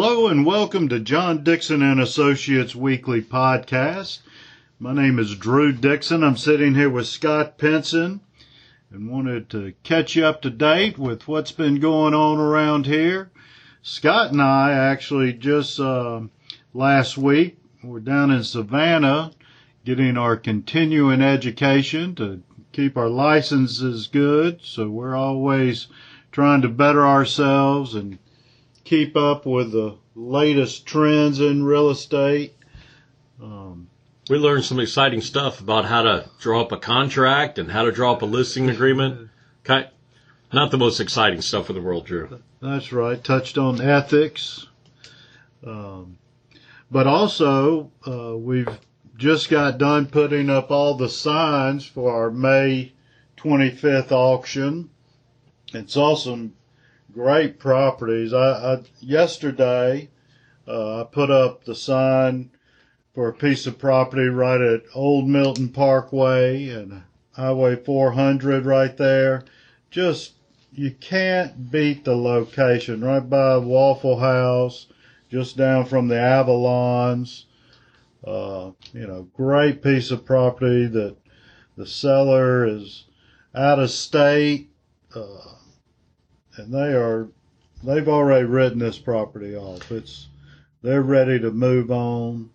Hello and welcome to John Dixon and Associates Weekly Podcast. My name is Drew Dixon. I'm sitting here with Scott Pinson and wanted to catch you up to date with what's been going on around here. Scott and I actually just last week were down in Savannah getting our continuing education to keep our licenses good, so we're always trying to better ourselves and keep up with the latest trends in real estate. We learned some exciting stuff about how to draw up a contract and how to draw up a listing agreement. Not the most exciting stuff in the world, Drew. That's right. Touched on ethics. But also, we've just got done putting up all the signs for our May 25th auction. It's awesome. Great properties. Yesterday, I put up the sign for a piece of property right at Old Milton Parkway and Highway 400 right there. Just, you can't beat the location. Right by Waffle House, just down from the Avalons. Great piece of property that the seller is out of state. And they've already written this property off. They're ready to move on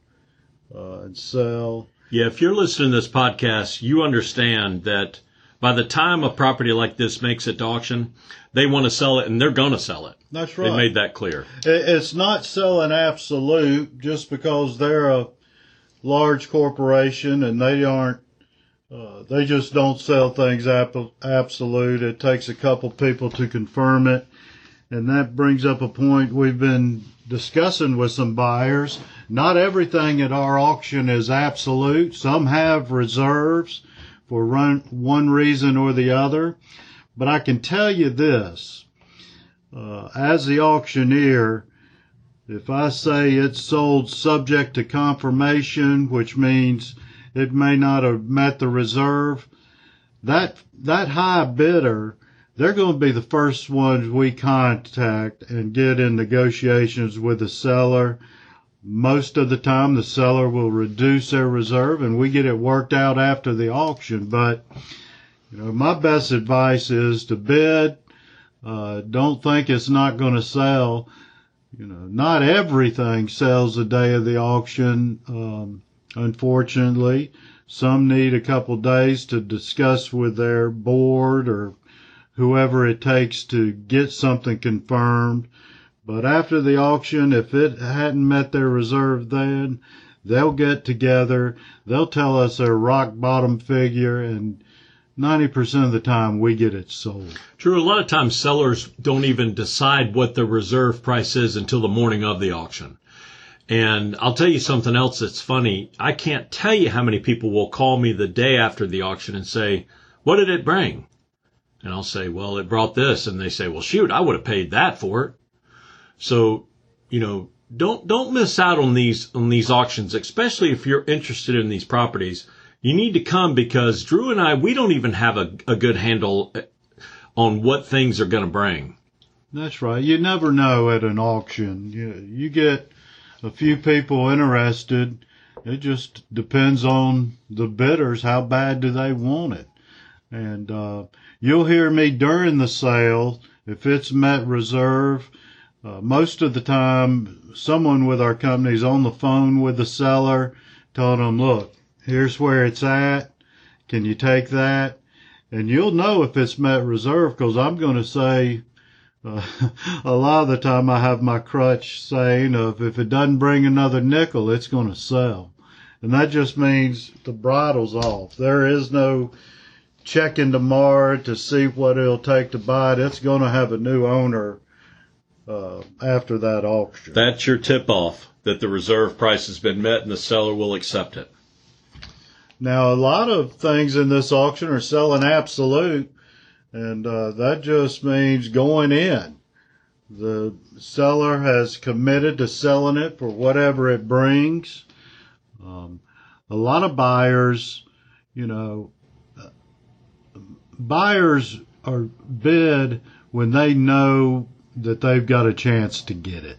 and sell. Yeah, if you're listening to this podcast, you understand that by the time a property like this makes it to auction, they want to sell it, and they're going to sell it. That's right. They made that clear. It's not selling absolute just because they're a large corporation and they aren't. They just don't sell things absolute. It takes a couple people to confirm it. And that brings up a point we've been discussing with some buyers. Not everything at our auction is absolute. Some have reserves for one reason or the other. But I can tell you this. As the auctioneer, if I say it's sold subject to confirmation, which means it may not have met the reserve, that high bidder, they're going to be the first ones we contact and get in negotiations with the seller. Most of the time, the seller will reduce their reserve, and we get it worked out after the auction. But my best advice is to bid. Don't think it's not going to sell. Not everything sells the day of the auction. Unfortunately, some need a couple days to discuss with their board or whoever it takes to get something confirmed. But after the auction, if it hadn't met their reserve then, they'll get together, they'll tell us their rock bottom figure, and 90% of the time we get it sold. True, a lot of times sellers don't even decide what the reserve price is until the morning of the auction. And I'll tell you something else that's funny. I can't tell you how many people will call me the day after the auction and say, what did it bring? And I'll say, well, it brought this. And they say, well, shoot, I would have paid that for it. So, don't miss out on these auctions, especially if you're interested in these properties. You need to come because Drew and I, we don't even have a good handle on what things are going to bring. That's right. You never know at an auction. You get a few people interested. It just depends on the bidders. How bad do they want it? And you'll hear me during the sale, if it's met reserve, most of the time someone with our company's on the phone with the seller, telling them, look, here's where it's at. Can you take that? And you'll know if it's met reserve because I'm going to say, a lot of the time I have my crutch saying of if it doesn't bring another nickel, it's going to sell. And that just means the bridle's off. There is no checking tomorrow to see what it'll take to buy it. It's going to have a new owner after that auction. That's your tip-off, that the reserve price has been met and the seller will accept it. Now, a lot of things in this auction are selling absolute. And that just means going in. The seller has committed to selling it for whatever it brings. A lot of buyers, buyers are bid when they know that they've got a chance to get it.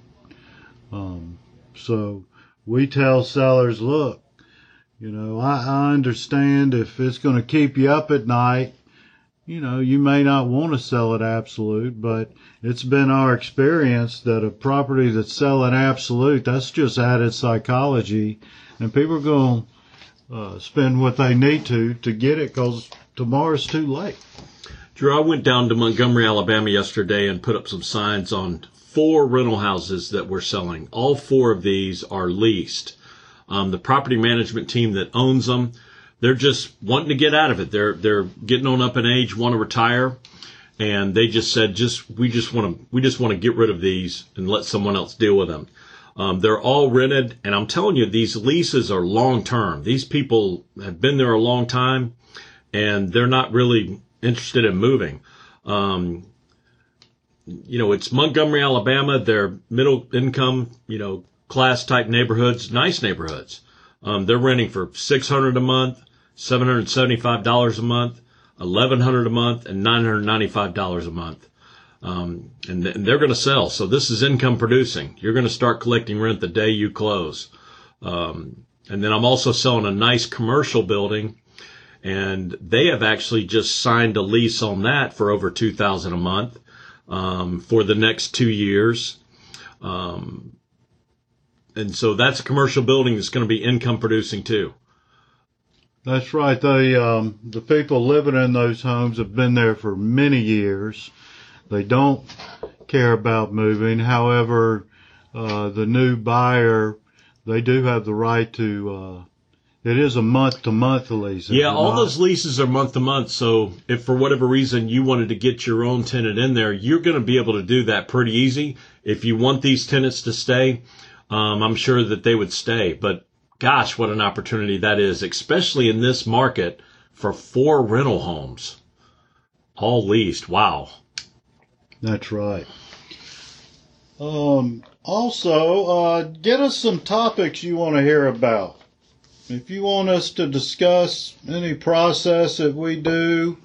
So we tell sellers, look, you know, I understand if it's going to keep you up at night, you know, you may not want to sell at absolute, but it's been our experience that a property that's selling absolute, that's just added psychology, and people are going to spend what they need to get it because tomorrow's too late. Drew, I went down to Montgomery, Alabama yesterday and put up some signs on 4 rental houses that we're selling. All 4 of these are leased. The property management team that owns them, they're just wanting to get out of it. They're getting on up in age, want to retire, and they just said, we just want to get rid of these and let someone else deal with them. They're all rented, and I'm telling you, these leases are long term. These people have been there a long time, and they're not really interested in moving. You know, it's Montgomery, Alabama. They're middle income, you know, class type neighborhoods, nice neighborhoods. They're renting for $600 a month. $775 a month, $1,100 a month, and $995 a month. And they're going to sell. So this is income producing. You're going to start collecting rent the day you close. And then I'm also selling a nice commercial building, and they have actually just signed a lease on that for over $2,000 a month, for the next 2 years. And so that's a commercial building that's going to be income producing too. That's right. They, the people living in those homes have been there for many years. They don't care about moving. However, the new buyer, they do have the right to, it is a month-to-month lease. Yeah, all those leases are month-to-month. So if for whatever reason you wanted to get your own tenant in there, you're going to be able to do that pretty easy. If you want these tenants to stay, I'm sure that they would stay, but gosh, what an opportunity that is, especially in this market for 4 rental homes, all leased. Wow. That's right. Also, get us some topics you want to hear about. If you want us to discuss any process that we do,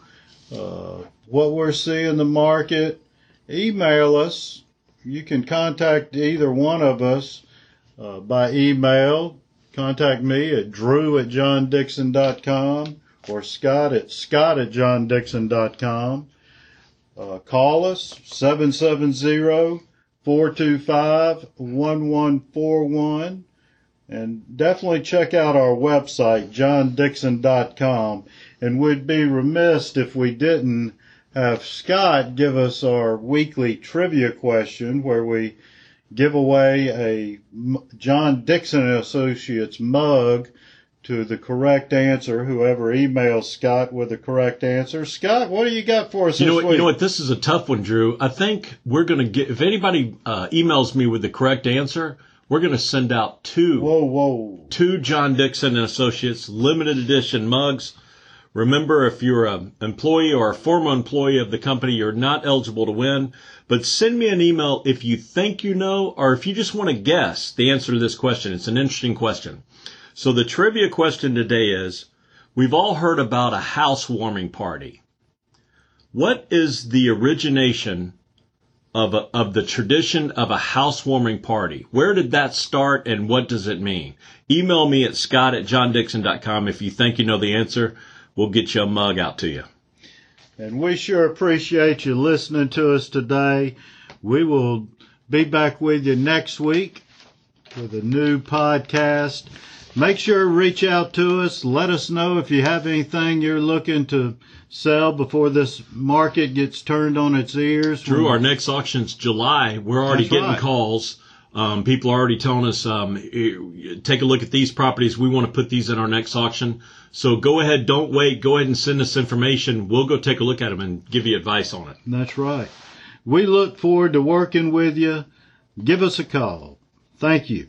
what we're seeing in the market, email us. You can contact either one of us by email. Contact me at drew@johndixon.com or scott@johndixon.com. Call us, 770-425-1141. And definitely check out our website, johndixon.com. And we'd be remiss if we didn't have Scott give us our weekly trivia question where we give away a John Dixon and Associates mug to the correct answer, whoever emails Scott with the correct answer. Scott, what do you got for us this week? You know what, this is a tough one, Drew. I think we're going to get, if anybody emails me with the correct answer, we're going to send out two John Dixon and Associates limited edition mugs. Remember, if you're an employee or a former employee of the company, you're not eligible to win. But send me an email if you think you know or if you just want to guess the answer to this question. It's an interesting question. So the trivia question today is, we've all heard about a housewarming party. What is the origination of the tradition of a housewarming party? Where did that start and what does it mean? Email me at scott@johndixon.com if you think you know the answer. We'll get your mug out to you. And we sure appreciate you listening to us today. We will be back with you next week with a new podcast. Make sure to reach out to us. Let us know if you have anything you're looking to sell before this market gets turned on its ears. Drew, our next auction's July. We're already getting calls. People are already telling us, take a look at these properties. We want to put these in our next auction. So go ahead. Don't wait. Go ahead and send us information. We'll go take a look at them and give you advice on it. That's right. We look forward to working with you. Give us a call. Thank you.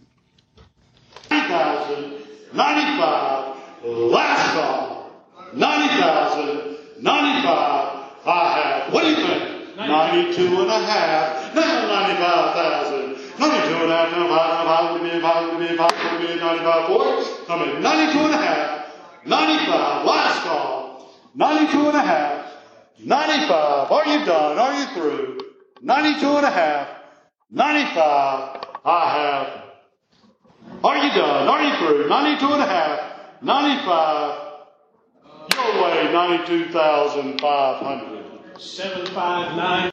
90,095, last call. 90,095, I have. What do you think? 92.5. Now 95,000. 92.5, 95, last call, 92.5, 95, are you done, are you through, 92.5, 95, I have. Are you done? Are you through? 92.5. 95. Your way, 92,500. 759.